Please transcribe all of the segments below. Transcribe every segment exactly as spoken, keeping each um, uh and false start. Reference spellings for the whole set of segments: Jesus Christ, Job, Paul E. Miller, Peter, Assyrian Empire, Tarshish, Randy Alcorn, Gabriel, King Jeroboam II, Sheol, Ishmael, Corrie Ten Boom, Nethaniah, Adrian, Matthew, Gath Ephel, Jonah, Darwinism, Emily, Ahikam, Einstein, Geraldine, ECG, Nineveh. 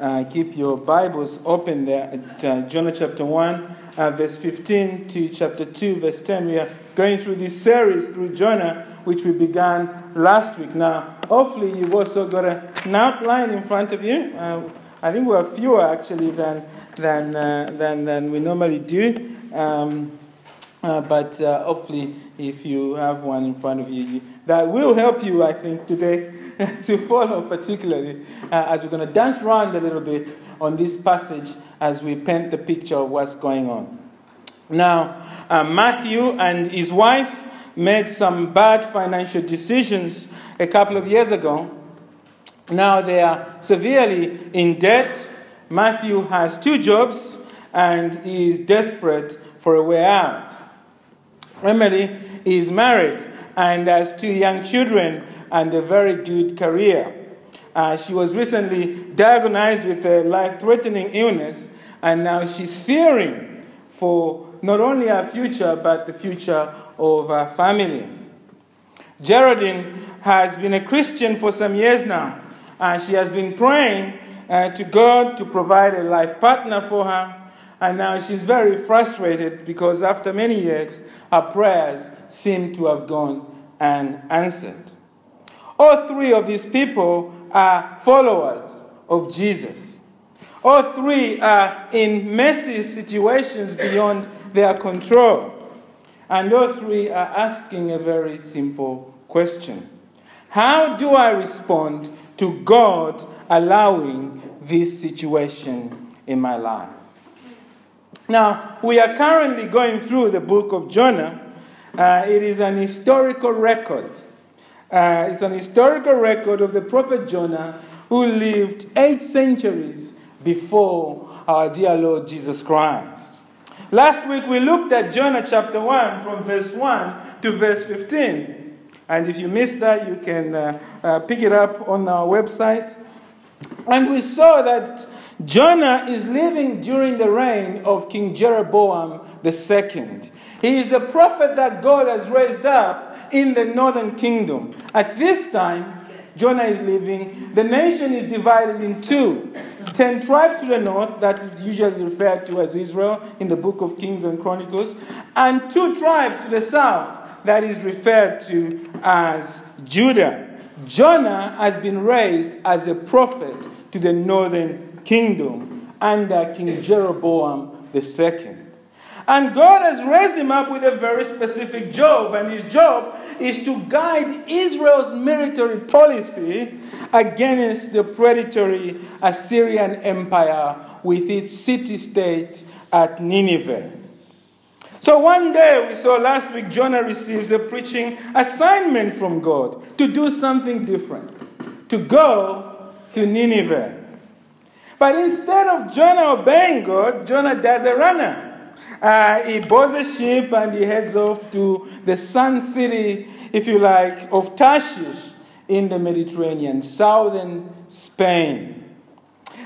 Uh, keep your Bibles open there at uh, Jonah chapter one, uh, verse fifteen to chapter two, verse ten. We are going through this series through Jonah, which we began last week. Now, hopefully you've also got an outline in front of you. Uh, I think we are fewer actually than than uh, than than we normally do. Um, Uh, but uh, hopefully, if you have one in front of you, you that will help you, I think, today to follow particularly uh, as we're going to dance around a little bit on this passage as we paint the picture of what's going on. Now, uh, Matthew and his wife made some bad financial decisions a couple of years ago. Now they are severely in debt. Matthew has two jobs and he is desperate for a way out. Emily is married and has two young children and a very good career. Uh, she was recently diagnosed with a life-threatening illness, and now she's fearing for not only her future, but the future of her family. Geraldine has been a Christian for some years now, and she has been praying uh, to God to provide a life partner for her. And now she's very frustrated because after many years, her prayers seem to have gone unanswered. All three of these people are followers of Jesus. All three are in messy situations beyond their control. And all three are asking a very simple question. How do I respond to God allowing this situation in my life? Now, we are currently going through the book of Jonah. Uh, it is an historical record. Uh, it's an historical record of the prophet Jonah, who lived eight centuries before our dear Lord Jesus Christ. Last week, we looked at Jonah chapter one from verse one to verse fifteen. And if you missed that, you can uh, uh, pick it up on our website. And we saw that Jonah is living during the reign of King Jeroboam the Second. He is a prophet that God has raised up in the northern kingdom. At this time, Jonah is living. The nation is divided in two. Ten tribes to the north, that is usually referred to as Israel in the book of Kings and Chronicles, and two tribes to the south, that is referred to as Judah. Jonah has been raised as a prophet to the northern kingdom under King Jeroboam the Second. And God has raised him up with a very specific job, and his job is to guide Israel's military policy against the predatory Assyrian Empire with its city-state at Nineveh. So one day, we saw last week, Jonah receives a preaching assignment from God to do something different, to go to Nineveh. But instead of Jonah obeying God, Jonah does a runner. Uh, he boards a ship and he heads off to the sun city, if you like, of Tarshish in the Mediterranean, southern Spain.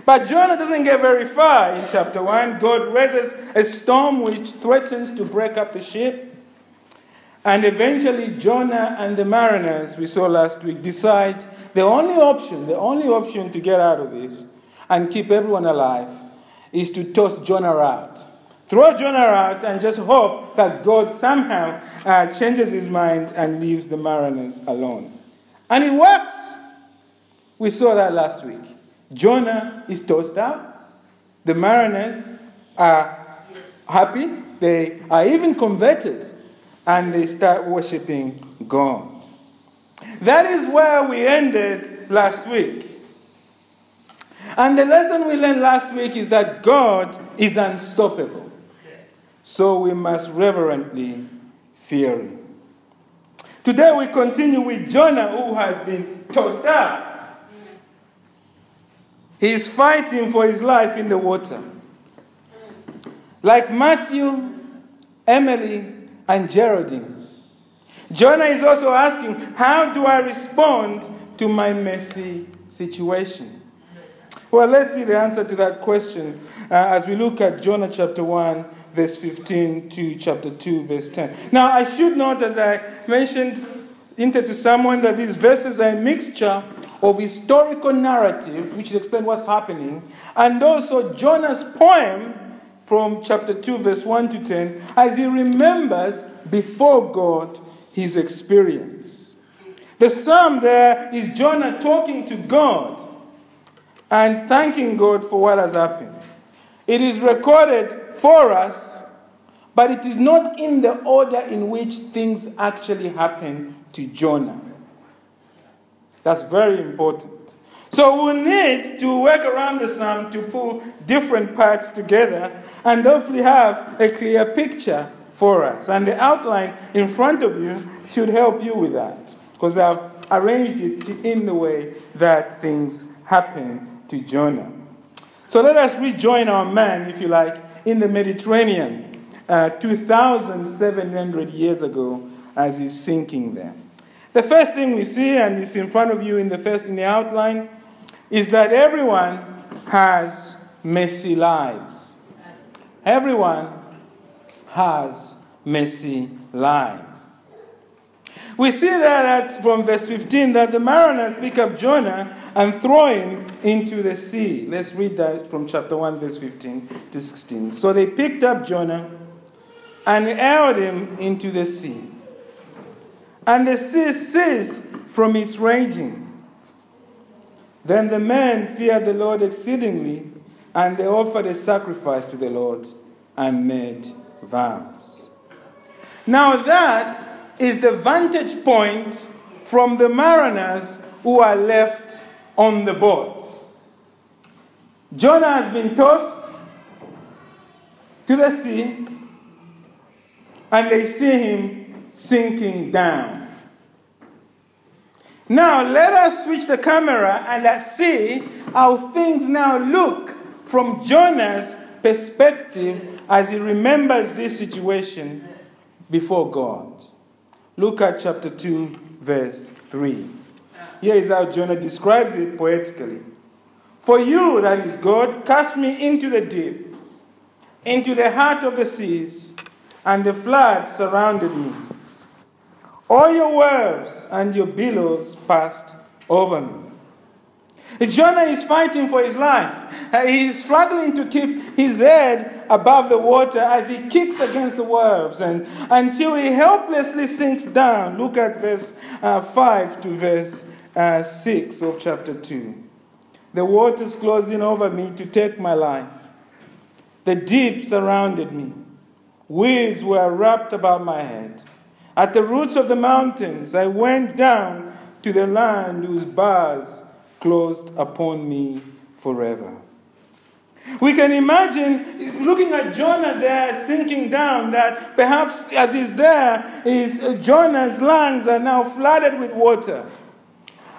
But Jonah doesn't get very far in chapter one. God raises a storm which threatens to break up the ship. And eventually Jonah and the mariners, we saw last week, decide the only option, the only option to get out of this and keep everyone alive is to toss Jonah out. Throw Jonah out and just hope that God somehow uh, changes his mind and leaves the mariners alone. And it works. We saw that last week. Jonah is tossed out. The mariners are happy. They are even converted. And they start worshiping God. That is where we ended last week. And the lesson we learned last week is that God is unstoppable. So we must reverently fear him. Today we continue with Jonah, who has been tossed out. He is fighting for his life in the water. Like Matthew, Emily, and Geraldine, Jonah is also asking, how do I respond to my messy situation? Well, let's see the answer to that question uh, as we look at Jonah chapter one, verse fifteen to chapter two, verse ten. Now, I should note, as I mentioned hinted to someone that these verses are a mixture of historical narrative, which explains what's happening, and also Jonah's poem from chapter two, verse one to ten, as he remembers before God his experience. The psalm there is Jonah talking to God and thanking God for what has happened. It is recorded for us, but it is not in the order in which things actually happen to Jonah. That's very important. So we need to work around the psalm to pull different parts together and hopefully have a clear picture for us. And the outline in front of you should help you with that, because I've arranged it in the way that things happen to Jonah. So let us rejoin our man, if you like, in the Mediterranean uh, two thousand seven hundred years ago as he's sinking there. The first thing we see, and it's in front of you in the first in the outline, is that everyone has messy lives. Everyone has messy lives. We see that at, from verse fifteen, that the mariners pick up Jonah and throw him into the sea. Let's read that from chapter one, verse fifteen to sixteen. So they picked up Jonah and hurled him into the sea. And the sea ceased from its raging. Then the men feared the Lord exceedingly, and they offered a sacrifice to the Lord and made vows. Now that is the vantage point from the mariners who are left on the boats. Jonah has been tossed to the sea, and they see him sinking down. Now let us switch the camera and let's see how things now look from Jonah's perspective as he remembers this situation before God. Look at chapter two, verse three. Here is how Jonah describes it poetically. For you, that is God, cast me into the deep, into the heart of the seas, and the flood surrounded me. All your waves and your billows passed over me. Jonah is fighting for his life. He is struggling to keep his head above the water as he kicks against the waves, and until he helplessly sinks down. Look at verse uh, five to verse uh, six of chapter two. The waters closed in over me to take my life. The deep surrounded me. Weeds were wrapped about my head. At the roots of the mountains, I went down to the land whose bars closed upon me forever. We can imagine, looking at Jonah there, sinking down, that perhaps as he's there, his, Jonah's lungs are now flooded with water.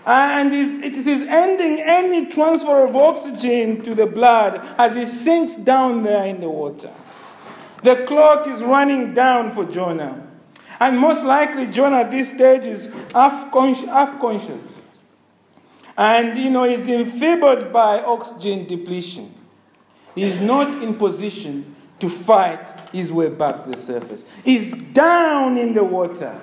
And it is ending any transfer of oxygen to the blood as he sinks down there in the water. The clock is running down for Jonah. And most likely, Jonah at this stage is half-conscious. And, you know, he's enfeebled by oxygen depletion. He's not in position to fight his way back to the surface. He's down in the water,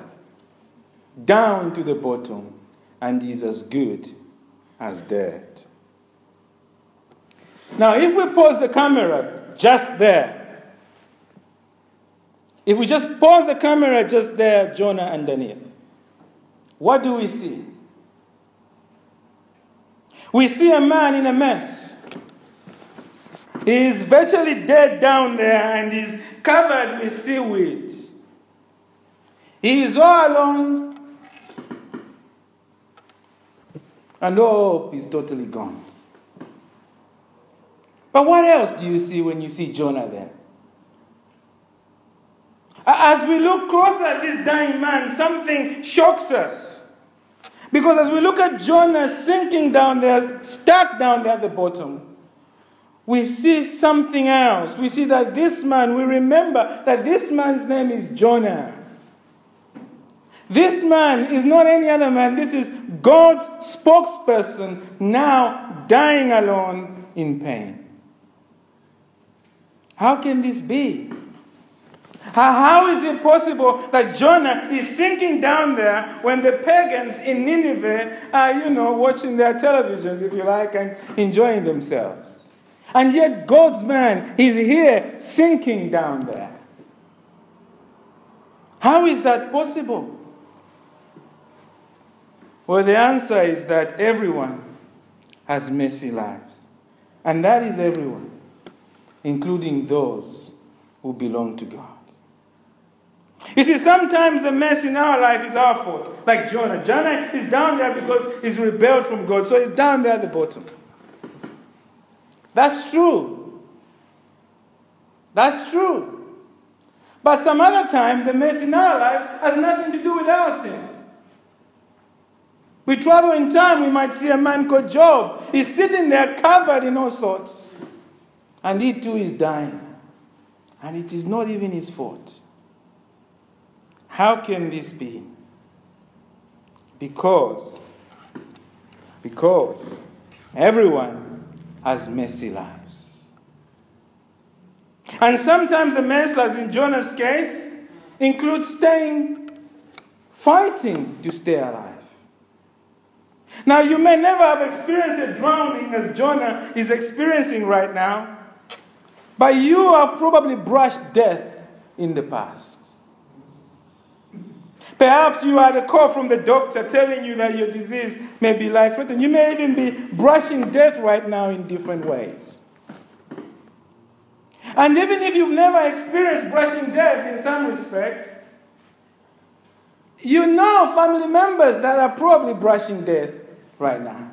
down to the bottom, and he's as good as dead. Now, if we pause the camera just there, If we just pause the camera just there, Jonah underneath, what do we see? We see a man in a mess. He is virtually dead down there and is covered with seaweed. He is all alone, and all hope is totally gone. But what else do you see when you see Jonah there? As we look closer at this dying man, something shocks us. Because as we look at Jonah sinking down there, stuck down there at the bottom, we see something else. We see that this man, we remember that this man's name is Jonah. This man is not any other man. This is God's spokesperson now dying alone in pain. How can this be? How is it possible that Jonah is sinking down there when the pagans in Nineveh are, you know, watching their televisions, if you like, and enjoying themselves? And yet God's man is here sinking down there. How is that possible? Well, the answer is that everyone has messy lives. And that is everyone, including those who belong to God. You see, sometimes the mess in our life is our fault. Like Jonah. Jonah is down there because he's rebelled from God. So he's down there at the bottom. That's true. That's true. But some other time, the mess in our lives has nothing to do with our sin. We travel in time, we might see a man called Job. He's sitting there covered in all sorts. And he too is dying. And it is not even his fault. How can this be? Because, because everyone has messy lives. And sometimes the mess, as in Jonah's case, includes staying, fighting to stay alive. Now, you may never have experienced a drowning as Jonah is experiencing right now, but you have probably brushed death in the past. Perhaps you had a call from the doctor telling you that your disease may be life-threatening. You may even be brushing death right now in different ways. And even if you've never experienced brushing death in some respect, you know family members that are probably brushing death right now.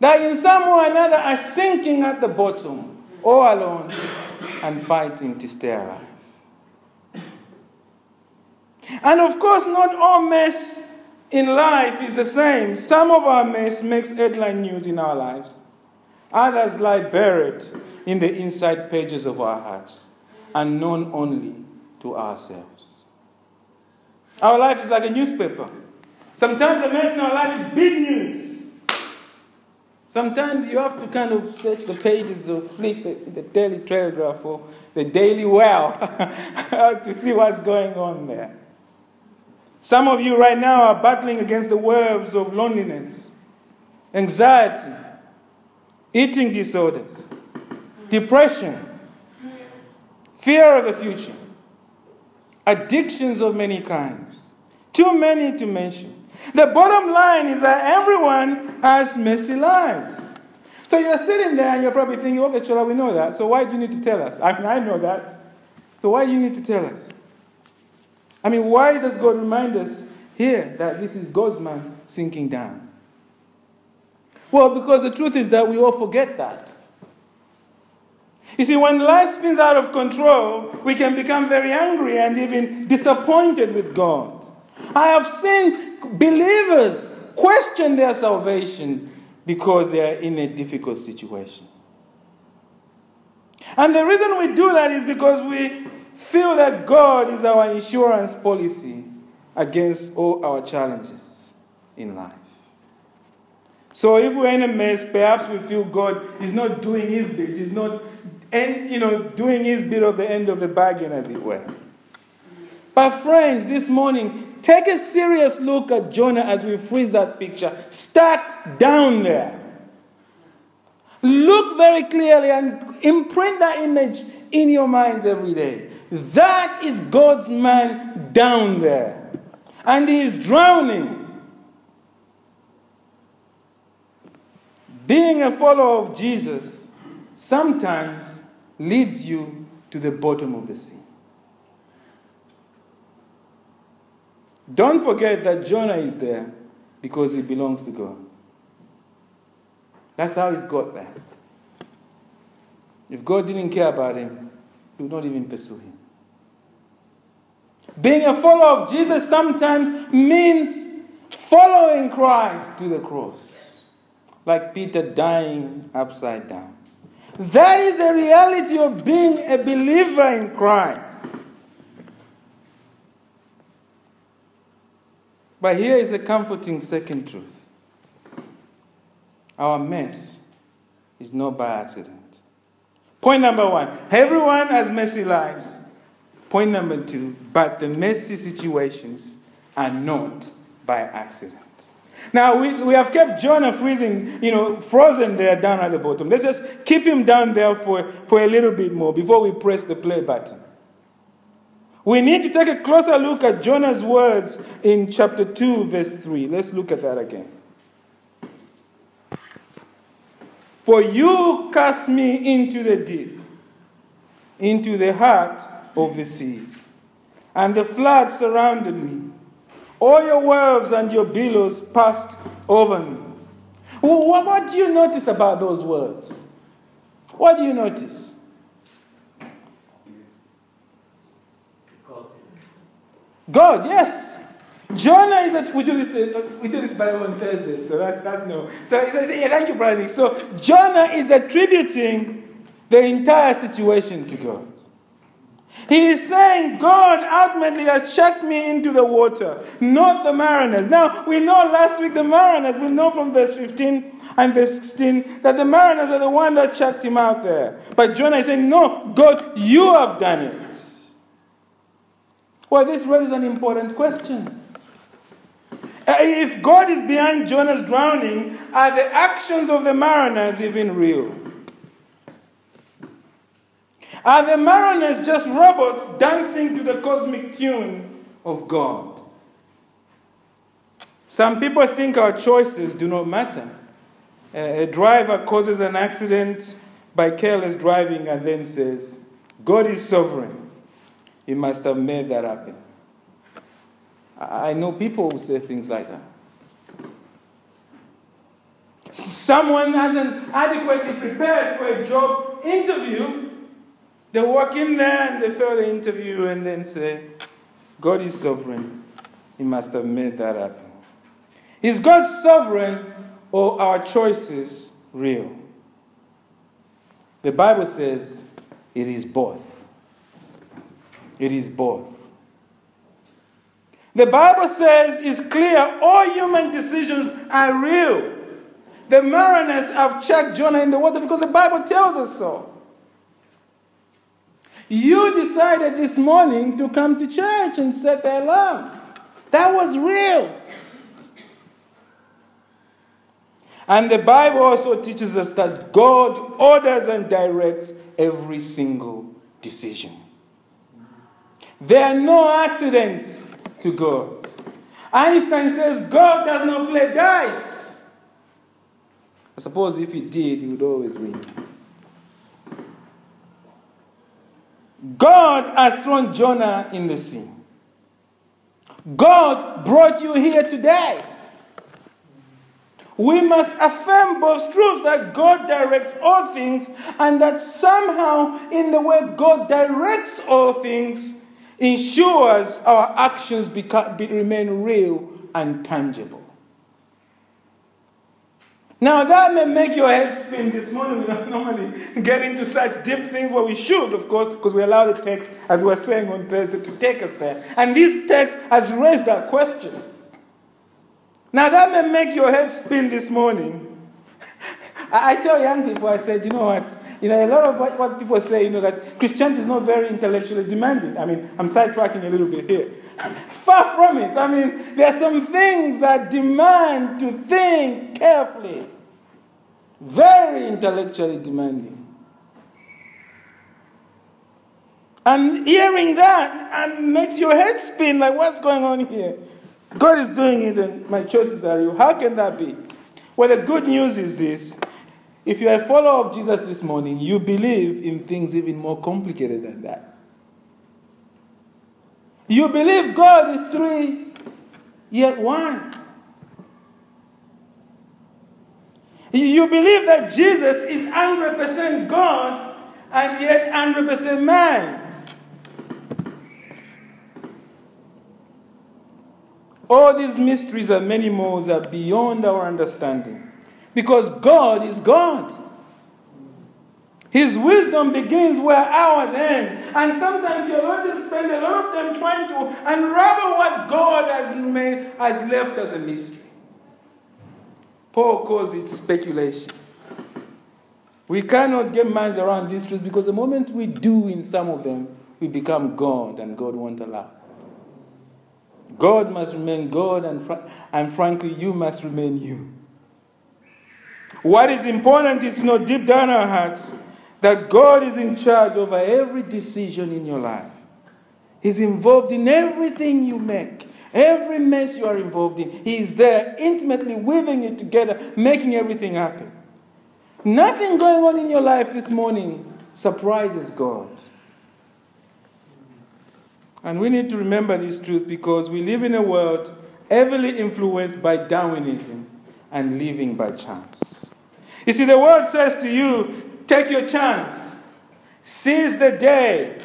That in some way or another are sinking at the bottom, all alone, and fighting to stay alive. And of course, not all mess in life is the same. Some of our mess makes headline news in our lives. Others lie buried in the inside pages of our hearts and known only to ourselves. Our life is like a newspaper. Sometimes the mess in our life is big news. Sometimes you have to kind of search the pages or flip the, the Daily Telegraph or the Daily Well to see what's going on there. Some of you right now are battling against the waves of loneliness, anxiety, eating disorders, depression, fear of the future, addictions of many kinds. Too many to mention. The bottom line is that everyone has messy lives. So you're sitting there and you're probably thinking, okay, Chola, we know that. So why do you need to tell us? I mean, I know that. So why do you need to tell us? I mean, why does God remind us here that this is God's man sinking down? Well, because the truth is that we all forget that. You see, when life spins out of control, we can become very angry and even disappointed with God. I have seen believers question their salvation because they are in a difficult situation. And the reason we do that is because we feel that God is our insurance policy against all our challenges in life. So if we're in a mess, perhaps we feel God is not doing his bit, is not and, you know, doing his bit of the end of the bargain, as it were. But friends, this morning, take a serious look at Jonah as we freeze that picture. Stuck down there. Look very clearly and imprint that image in your minds every day. That is God's man down there. And he is drowning. Being a follower of Jesus sometimes leads you to the bottom of the sea. Don't forget that Jonah is there because he belongs to God. That's how he's got there. If God didn't care about him, he would not even pursue him. Being a follower of Jesus sometimes means following Christ to the cross, like Peter dying upside down. That is the reality of being a believer in Christ. But here is a comforting second truth. Our mess is not by accident. Point number one, everyone has messy lives, Point number two, but the messy situations are not by accident. Now, we, we have kept Jonah freezing, you know, frozen there down at the bottom. Let's just keep him down there for, for a little bit more before we press the play button. We need to take a closer look at Jonah's words in chapter two, verse three. Let's look at that again. For you cast me into the deep, into the heart of the seas, and the flood surrounded me. All your waves and your billows passed over me. What, what do you notice about those words? What do you notice? God, God yes. Jonah is that we do this. We do this Bible on Thursday, so that's that's no. So, so yeah, thank you, Brother Nick. So Jonah is attributing the entire situation to God. He is saying, God ultimately has checked me into the water, not the mariners. Now, we know last week the mariners, we know from verse fifteen and verse sixteen that the mariners are the ones that checked him out there. But Jonah is saying, no, God, you have done it. Well, this raises an important question. If God is behind Jonah's drowning, are the actions of the mariners even real? Are the mariners just robots dancing to the cosmic tune of God? Some people think our choices do not matter. A driver causes an accident by careless driving and then says, God is sovereign. He must have made that happen. I know people who say things like that. Someone hasn't adequately prepared for a job interview. They walk in there and they fail the interview and then say, God is sovereign. He must have made that happen. Is God sovereign or are our choices real? The Bible says it is both. It is both. The Bible says it's clear all human decisions are real. The mariners have checked Jonah in the water because the Bible tells us so. You decided this morning to come to church and set the alarm. That was real. And the Bible also teaches us that God orders and directs every single decision. There are no accidents to God. Einstein says God does not play dice. I suppose if he did, he would always win. God has thrown Jonah in the sea. God brought you here today. We must affirm both truths that God directs all things and that somehow in the way God directs all things ensures our actions become, be, remain real and tangible. Now that may make your head spin this morning. We don't normally get into such deep things, but we should, of course, because we allow the text, as we were saying on Thursday, to take us there. And this text has raised that question. Now that may make your head spin this morning. I tell young people, I said, you know what? You know, a lot of what, what people say, you know, that Christianity is not very intellectually demanding. I mean, I'm sidetracking a little bit here. Far from it. I mean, there are some things that demand to think carefully. Very intellectually demanding. And hearing that and makes your head spin, like, what's going on here? God is doing it and my choices are you. How can that be? Well, the good news is this. If you are a follower of Jesus this morning, you believe in things even more complicated than that. You believe God is three, yet one. You believe that Jesus is one hundred percent God and yet one hundred percent man. All these mysteries and many more are beyond our understanding. Because God is God. His wisdom begins where ours end. And sometimes theologians spend a lot of time trying to unravel what God has made, has left as a mystery. Paul calls it speculation. We cannot get minds around these truths because the moment we do in some of them, we become God, and God won't allow. God must remain God, and, fr- and frankly, you must remain you. What is important is to know deep down in our hearts that God is in charge over every decision in your life. He's involved in everything you make, every mess you are involved in. He is there, intimately weaving it together, making everything happen. Nothing going on in your life this morning surprises God. And we need to remember this truth because we live in a world heavily influenced by Darwinism and living by chance. You see, the world says to you, take your chance. Seize the day.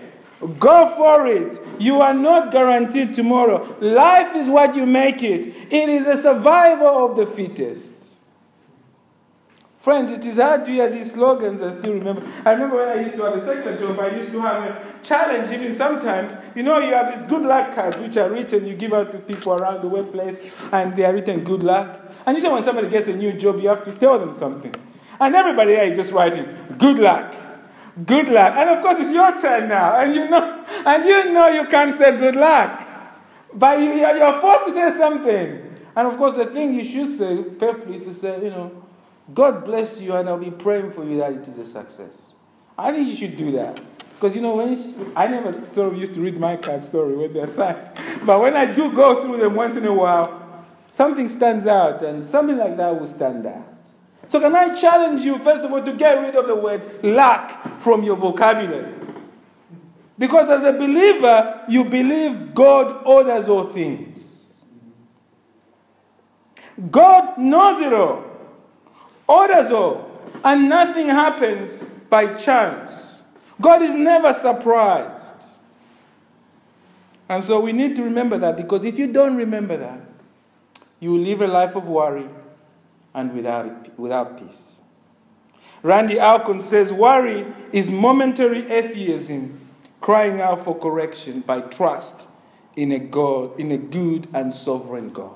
Go for it. You are not guaranteed tomorrow. Life is what you make it. It is a survival of the fittest. Friends, it is hard to hear these slogans and still remember. I remember when I used to have a secular job, I used to have a challenge even sometimes. You know, you have these good luck cards which are written, you give out to people around the workplace, and they are written good luck. And usually when somebody gets a new job, you have to tell them something. And everybody there is just writing, good luck. Good luck. And of course, it's your turn now. And you know and you know you can't say good luck. But you, you're forced to say something. And of course, the thing you should say faithfully is to say, you know, God bless you and I'll be praying for you that it is a success. I think you should do that. Because, you know, when you, I never sort of used to read my cards, sorry, when they're signed. But when I do go through them once in a while, something stands out and something like that will stand out. So can I challenge you, first of all, to get rid of the word lack from your vocabulary? Because as a believer, you believe God orders all things. God knows it all, orders all, and nothing happens by chance. God is never surprised. And so we need to remember that, because if you don't remember that, you will live a life of worry and without without peace. Randy Alcorn says, worry is momentary atheism crying out for correction by trust in a God, in a good and sovereign God.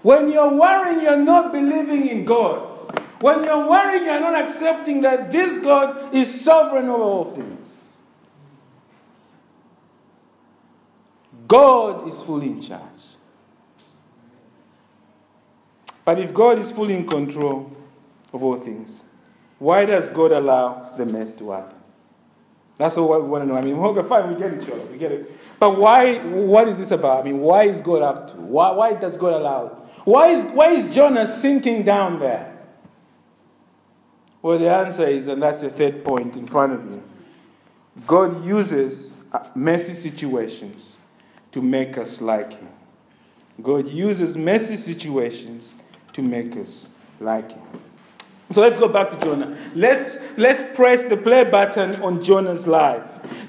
When you're worrying, you're not believing in God. When you're worrying, you're not accepting that this God is sovereign over all things. God is fully in charge. But if God is fully in control of all things, why does God allow the mess to happen? That's all we want to know. I mean, okay, fine, we get it, Job, we get it. But why? What is this about? I mean, why is God up to? Why, why does God allow it? Why is why is Jonah sinking down there? Well, the answer is, and that's the third point in front of you, God uses messy situations to make us like Him. God uses messy situations to make us like Him. So let's go back to Jonah. Let's, let's press the play button on Jonah's life.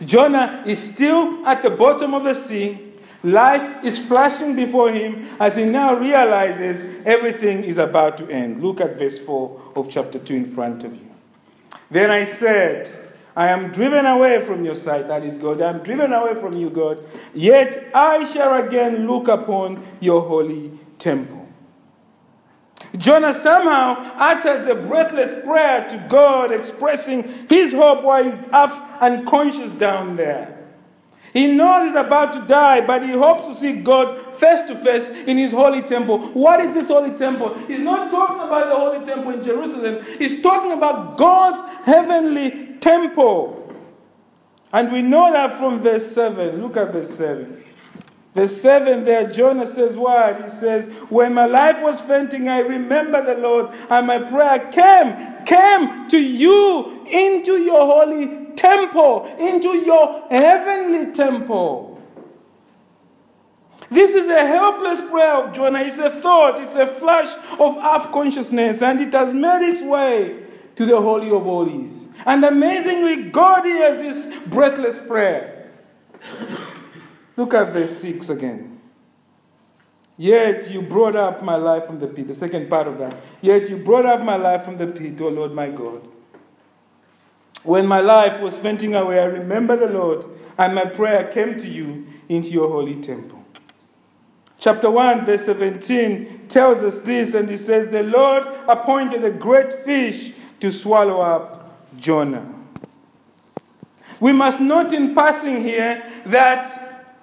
Jonah is still at the bottom of the sea. Life is flashing before him as he now realizes everything is about to end. Look at verse four of chapter two in front of you. Then I said, I am driven away from your sight, that is God. I am driven away from you, God. Yet I shall again look upon your holy temple. Jonah somehow utters a breathless prayer to God, expressing his hope while he's half unconscious down there. He knows he's about to die, but he hopes to see God face to face in his holy temple. What is this holy temple? He's not talking about the holy temple in Jerusalem. He's talking about God's heavenly temple. And we know that from verse seven. Look at verse seven. Verse seven there, Jonah says what? He says, when my life was fainting, I remembered the Lord, and my prayer came, came to you into your holy temple, into your heavenly temple. This is a helpless prayer of Jonah. It's a thought, it's a flash of half-consciousness, and it has made its way to the Holy of Holies. And amazingly, God hears this breathless prayer. Look at verse six again. Yet you brought up my life from the pit. The second part of that. Yet you brought up my life from the pit, O Lord my God. When my life was fainting away, I remembered the Lord, and my prayer came to you into your holy temple. Chapter one, verse seventeen tells us this, and it says, the Lord appointed a great fish to swallow up Jonah. We must note in passing here that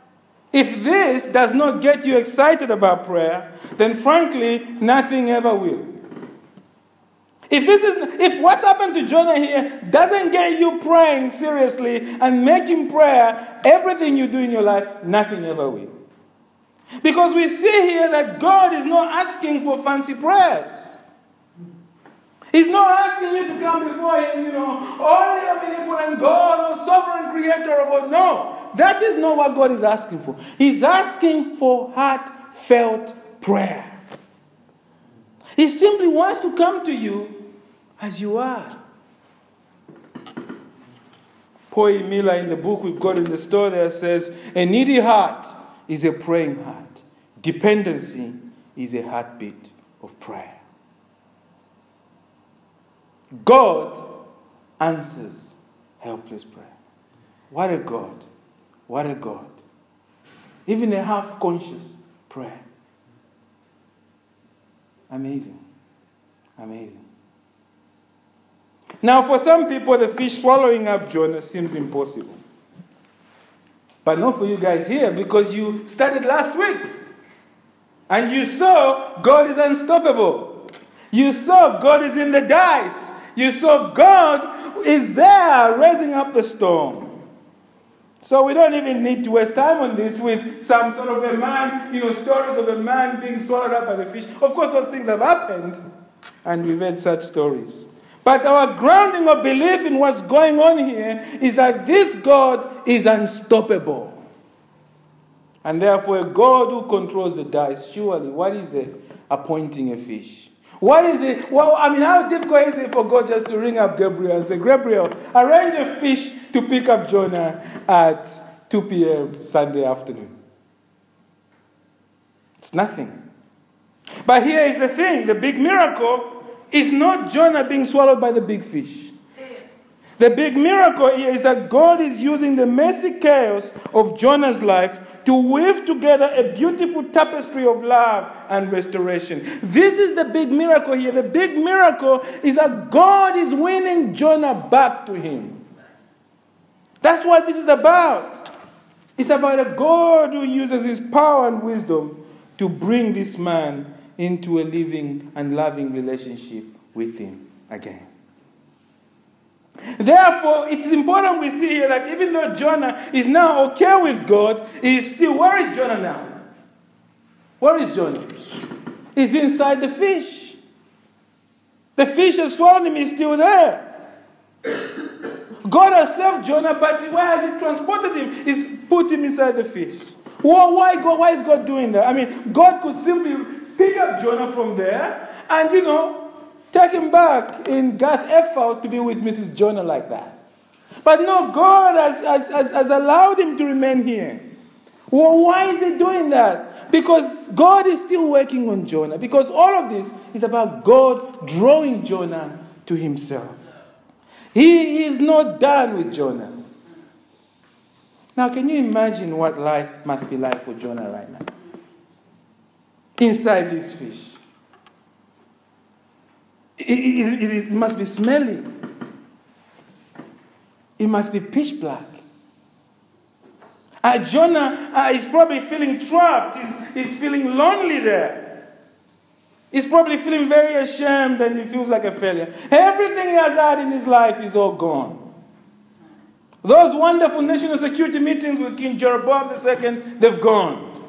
if this does not get you excited about prayer, then frankly, nothing ever will. If this is, if what's happened to Jonah here doesn't get you praying seriously and making prayer everything you do in your life, nothing ever will. Because we see here that God is not asking for fancy prayers. He's not asking you to come before Him, you know, only a omnipotent God or sovereign creator of all. No, that is not what God is asking for. He's asking for heartfelt prayer. He simply wants to come to you as you are. Paul E. Miller, in the book we've got in the store there, says, a needy heart is a praying heart. Dependency is a heartbeat of prayer. God answers helpless prayer. What a God. What a God. Even a half-conscious prayer. Amazing. Amazing. Now, for some people, the fish swallowing up Jonah seems impossible. But not for you guys here, because you started last week. And you saw God is unstoppable. You saw God is in the dice. You saw God is there raising up the storm. So we don't even need to waste time on this with some sort of a man, you know, stories of a man being swallowed up by the fish. Of course, those things have happened, and we've heard such stories. But our grounding of belief in what's going on here is that this God is unstoppable. And therefore, a God who controls the dice, surely, what is it? Appointing a fish. What is it? Well, I mean, how difficult is it for God just to ring up Gabriel and say, Gabriel, arrange a fish to pick up Jonah at two p.m. Sunday afternoon? It's nothing. But here is the thing. The big miracle is not Jonah being swallowed by the big fish. The big miracle here is that God is using the messy chaos of Jonah's life to weave together a beautiful tapestry of love and restoration. This is the big miracle here. The big miracle is that God is winning Jonah back to Him. That's what this is about. It's about a God who uses His power and wisdom to bring this man into a living and loving relationship with Him again. Therefore, it's important we see here that even though Jonah is now okay with God, he's still, where is Jonah now? Where is Jonah? He's inside the fish. The fish has swallowed him, he's still there. God has saved Jonah, but where has He transported him? He's put him inside the fish. Well, why, God, why is God doing that? I mean, God could simply pick up Jonah from there and, you know, take him back in Gath Ephel to be with Missus Jonah like that. But no, God has, has, has, has allowed him to remain here. Well, why is He doing that? Because God is still working on Jonah. Because all of this is about God drawing Jonah to Himself. He is not done with Jonah. Now, can you imagine what life must be like for Jonah right now? Inside this fish. It, it, it, it must be smelly. It must be pitch black. Uh, Jonah uh, is probably feeling trapped. He's, he's feeling lonely there. He's probably feeling very ashamed and he feels like a failure. Everything he has had in his life is all gone. Those wonderful national security meetings with King Jeroboam the second, they've gone.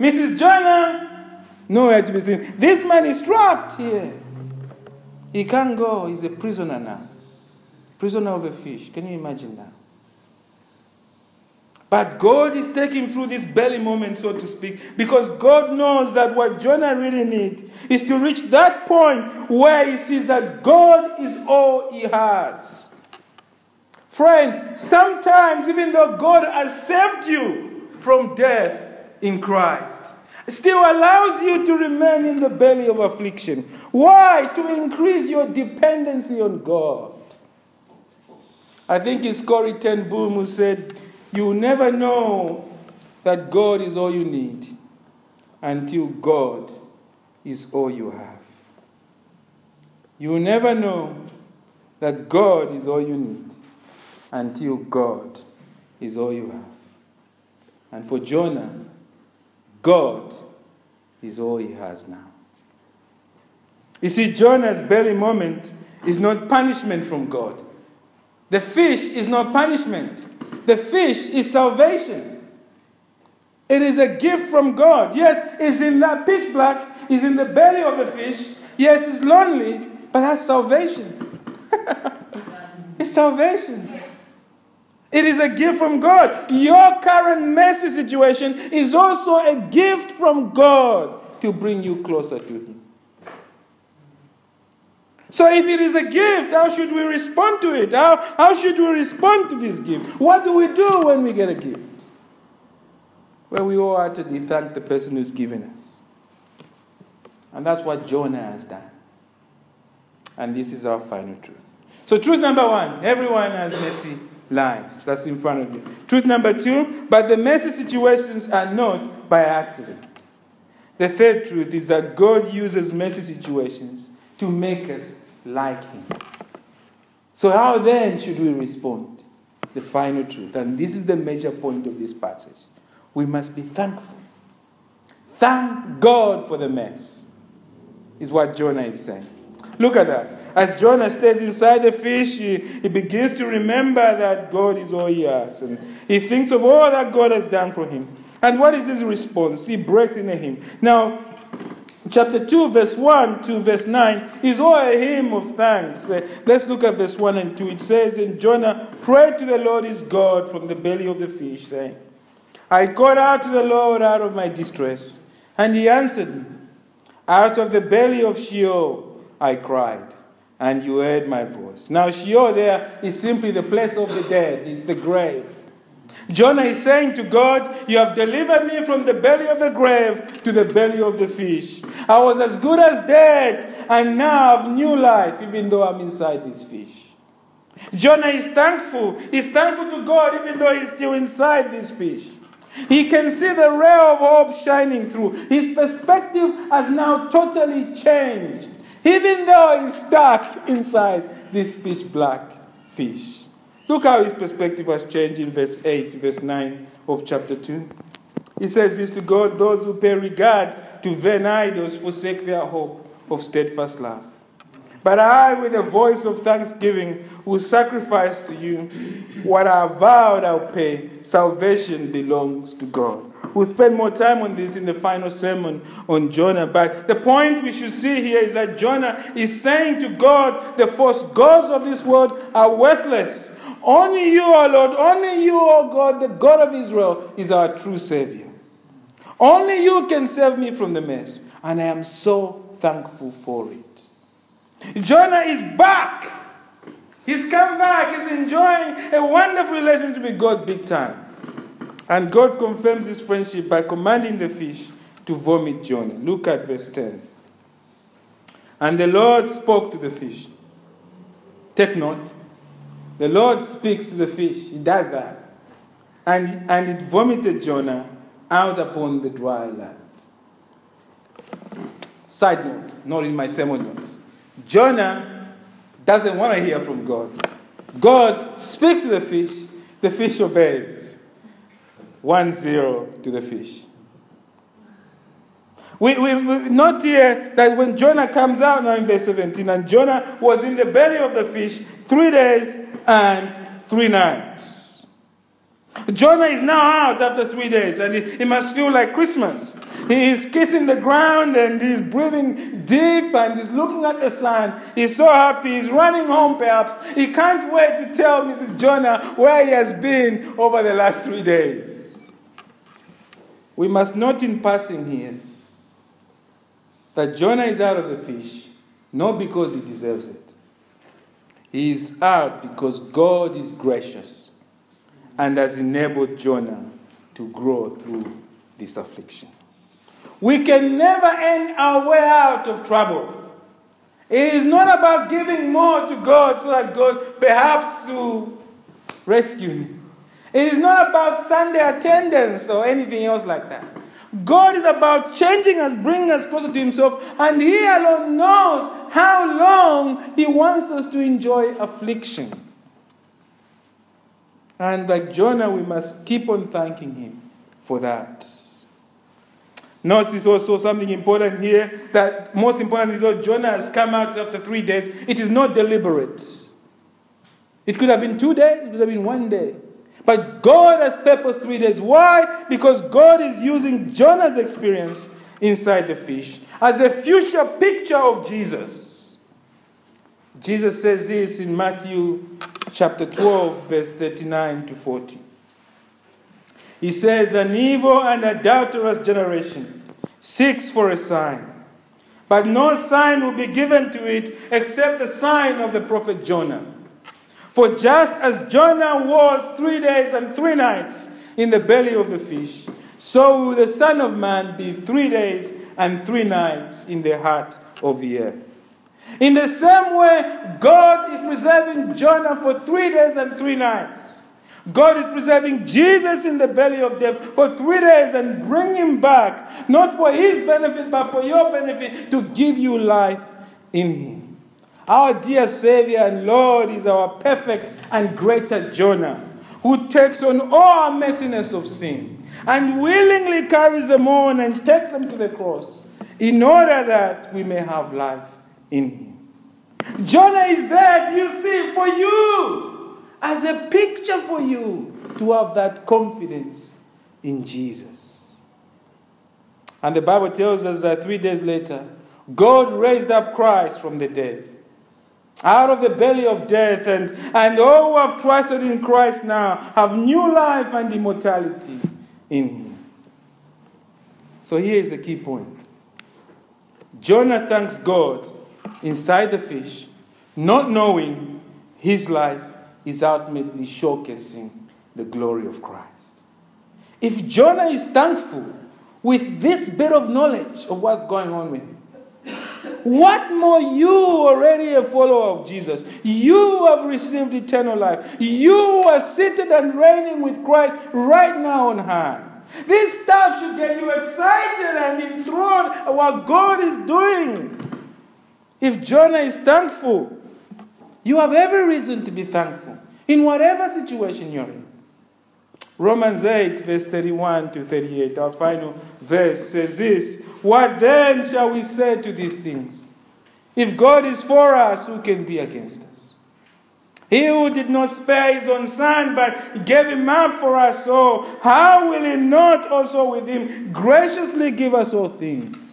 Missus Jonah, nowhere to be seen. This man is trapped here. He can't go. He's a prisoner now. Prisoner of a fish. Can you imagine that? But God is taking through this belly moment, so to speak, because God knows that what Jonah really needs is to reach that point where he sees that God is all he has. Friends, sometimes even though God has saved you from death in Christ, still allows you to remain in the belly of affliction. Why? To increase your dependency on God. I think it's Corrie Ten Boom who said, you never know that God is all you need until God is all you have. You never know that God is all you need until God is all you have. And for Jonah, God is all he has now. You see, Jonah's very moment is not punishment from God. The fish is not punishment. The fish is salvation. It is a gift from God. Yes, it's in that pitch black. It's in the belly of the fish. Yes, it's lonely, but that's salvation. It's salvation. It is a gift from God. Your current messy situation is also a gift from God to bring you closer to Him. So if it is a gift, how should we respond to it? How, how should we respond to this gift? What do we do when we get a gift? Well, we wholeheartedly thank the person who's given us. And that's what Jonah has done. And this is our final truth. So truth number one, everyone has messy lives. That's in front of you. Truth number two, but the messy situations are not by accident. The third truth is that God uses messy situations to make us like Him. So how then should we respond? The final truth, and this is the major point of this passage. We must be thankful. Thank God for the mess, is what Jonah is saying. Look at that. As Jonah stays inside the fish, he, he begins to remember that God is all he has. And he thinks of all that God has done for him. And what is his response? He breaks into him. Now, chapter two, verse one to verse nine is all a hymn of thanks. Uh, let's look at verse one and two. It says, "And Jonah prayed to the Lord his God from the belly of the fish, saying, I called out to the Lord out of my distress, and he answered me. Out of the belly of Sheol I cried, and you heard my voice." Now, Sheol there is simply the place of the dead. It's the grave. Jonah is saying to God, "You have delivered me from the belly of the grave to the belly of the fish. I was as good as dead, and now I have new life, even though I'm inside this fish." Jonah is thankful. He's thankful to God, even though he's still inside this fish. He can see the ray of hope shining through. His perspective has now totally changed, even though he's stuck inside this pitch black fish. Look how his perspective has changed in verse eight, verse nine of chapter two. He says this to God, "Those who pay regard to vain idols forsake their hope of steadfast love. But I, with a voice of thanksgiving, will sacrifice to you what I vowed I'll pay. Salvation belongs to God." We'll spend more time on this in the final sermon on Jonah. But the point we should see here is that Jonah is saying to God, the false gods of this world are worthless. Only you, O Lord, only you, O God, the God of Israel, is our true Savior. Only you can save me from the mess. And I am so thankful for it. Jonah is back. He's come back. He's enjoying a wonderful relationship with God big time. And God confirms his friendship by commanding the fish to vomit Jonah. Look at verse ten. "And the Lord spoke to the fish." Take note. The Lord speaks to the fish. He does that. And, and it vomited Jonah out upon the dry land. Side note, not in my sermon notes. Jonah doesn't want to hear from God. God speaks to the fish. The fish obeys. One zero to the fish. We, we, we note here that when Jonah comes out now in verse seventeen, "And Jonah was in the belly of the fish three days and three nights." Jonah is now out after three days, and he, he must feel like Christmas. He is kissing the ground, and he's breathing deep, and he's looking at the sun. He's so happy. He's running home, perhaps. He can't wait to tell Missus Jonah where he has been over the last three days. We must note in passing here that Jonah is out of the fish, not because he deserves it. He is out because God is gracious and has enabled Jonah to grow through this affliction. We can never end our way out of trouble. It is not about giving more to God so that God perhaps will rescue me. It is not about Sunday attendance or anything else like that. God is about changing us, bringing us closer to Himself, and He alone knows how long He wants us to enjoy affliction. And like Jonah, we must keep on thanking him for that. Notice also something important here, that most importantly, though Jonah has come out after three days, it is not deliberate. It could have been two days, it could have been one day. But God has purposed three days. Why? Because God is using Jonah's experience inside the fish as a future picture of Jesus. Jesus says this in Matthew chapter twelve, verse thirty-nine to forty. He says, "An evil and adulterous generation seeks for a sign, but no sign will be given to it except the sign of the prophet Jonah. For just as Jonah was three days and three nights in the belly of the fish, so will the Son of Man be three days and three nights in the heart of the earth." In the same way, God is preserving Jonah for three days and three nights. God is preserving Jesus in the belly of death for three days and bring him back, not for his benefit, but for your benefit, to give you life in him. Our dear Savior and Lord is our perfect and greater Jonah, who takes on all our messiness of sin and willingly carries them on and takes them to the cross in order that we may have life in him. Jonah is there, you see, for you, as a picture for you to have that confidence in Jesus. And the Bible tells us that three days later, God raised up Christ from the dead, out of the belly of death, and, and all who have trusted in Christ now have new life and immortality in him. So here is the key point. Jonah thanks God inside the fish, not knowing his life is ultimately showcasing the glory of Christ. If Jonah is thankful with this bit of knowledge of what's going on with him, what more you, already a follower of Jesus, you who have received eternal life, you who are seated and reigning with Christ right now on high. This stuff should get you excited and enthralled at what God is doing. If Jonah is thankful, you have every reason to be thankful in whatever situation you're in. Romans eight, verse thirty-one to thirty-eight, our final verse says this: "What then shall we say to these things? If God is for us, who can be against us? He who did not spare his own son, but gave him up for us all, how will he not also with him graciously give us all things?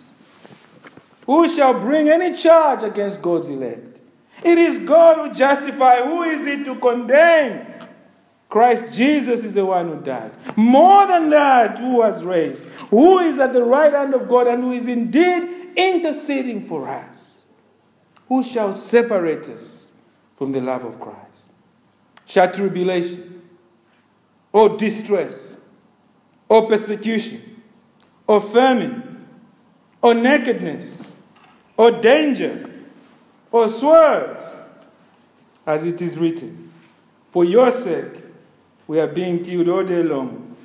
Who shall bring any charge against God's elect? It is God who justifies. Who is he to condemn? Christ Jesus is the one who died. More than that, who was raised, who is at the right hand of God and who is indeed interceding for us. Who shall separate us from the love of Christ? Shall tribulation, or distress, or persecution, or famine, or nakedness, or danger, or sword? As it is written, for your sake, we are being killed all day long.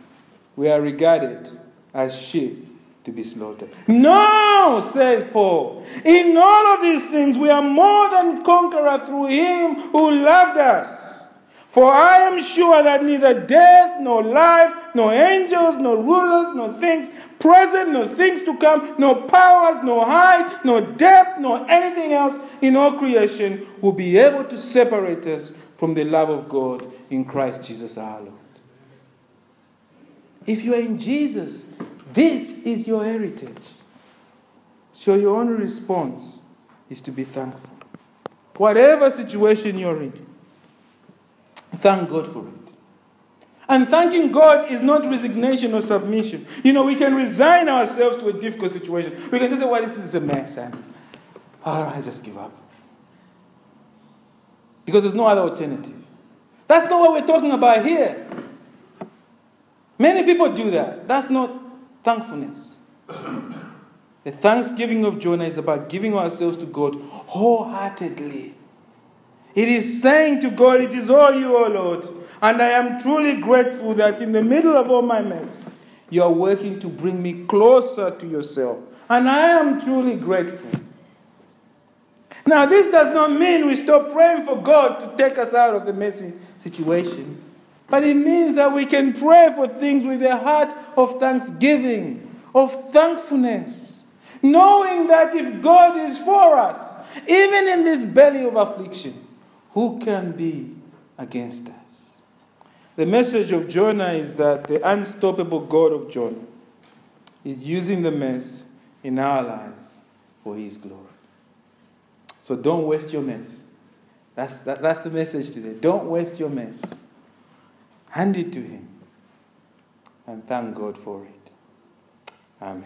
We are regarded as sheep to be slaughtered." No, says Paul. In all of these things, we are more than conquerors through him who loved us. For I am sure that neither death, nor life, nor angels, nor rulers, nor things present, nor things to come, nor powers, nor height, nor depth, nor anything else in all creation will be able to separate us from the love of God in Christ Jesus our Lord. If you are in Jesus, this is your heritage. So your only response is to be thankful. Whatever situation you're in, thank God for it. And thanking God is not resignation or submission. You know, we can resign ourselves to a difficult situation. We can just say, well, this is a mess. And oh, I just give up. Because there's no other alternative. That's not what we're talking about here. Many people do that. That's not thankfulness. The thanksgiving of Jonah is about giving ourselves to God wholeheartedly. It is saying to God, it is all you, O Lord, and I am truly grateful that in the middle of all my mess, you are working to bring me closer to yourself. And I am truly grateful. Now, this does not mean we stop praying for God to take us out of the messy situation But it means that we can pray for things with a heart of thanksgiving, of thankfulness, knowing that if God is for us, even in this belly of affliction, who can be against us? The message of Jonah is that the unstoppable God of Jonah is using the mess in our lives for his glory. So don't waste your mess. That's, that, that's the message today. Don't waste your mess. Hand it to him and thank God for it. Amen.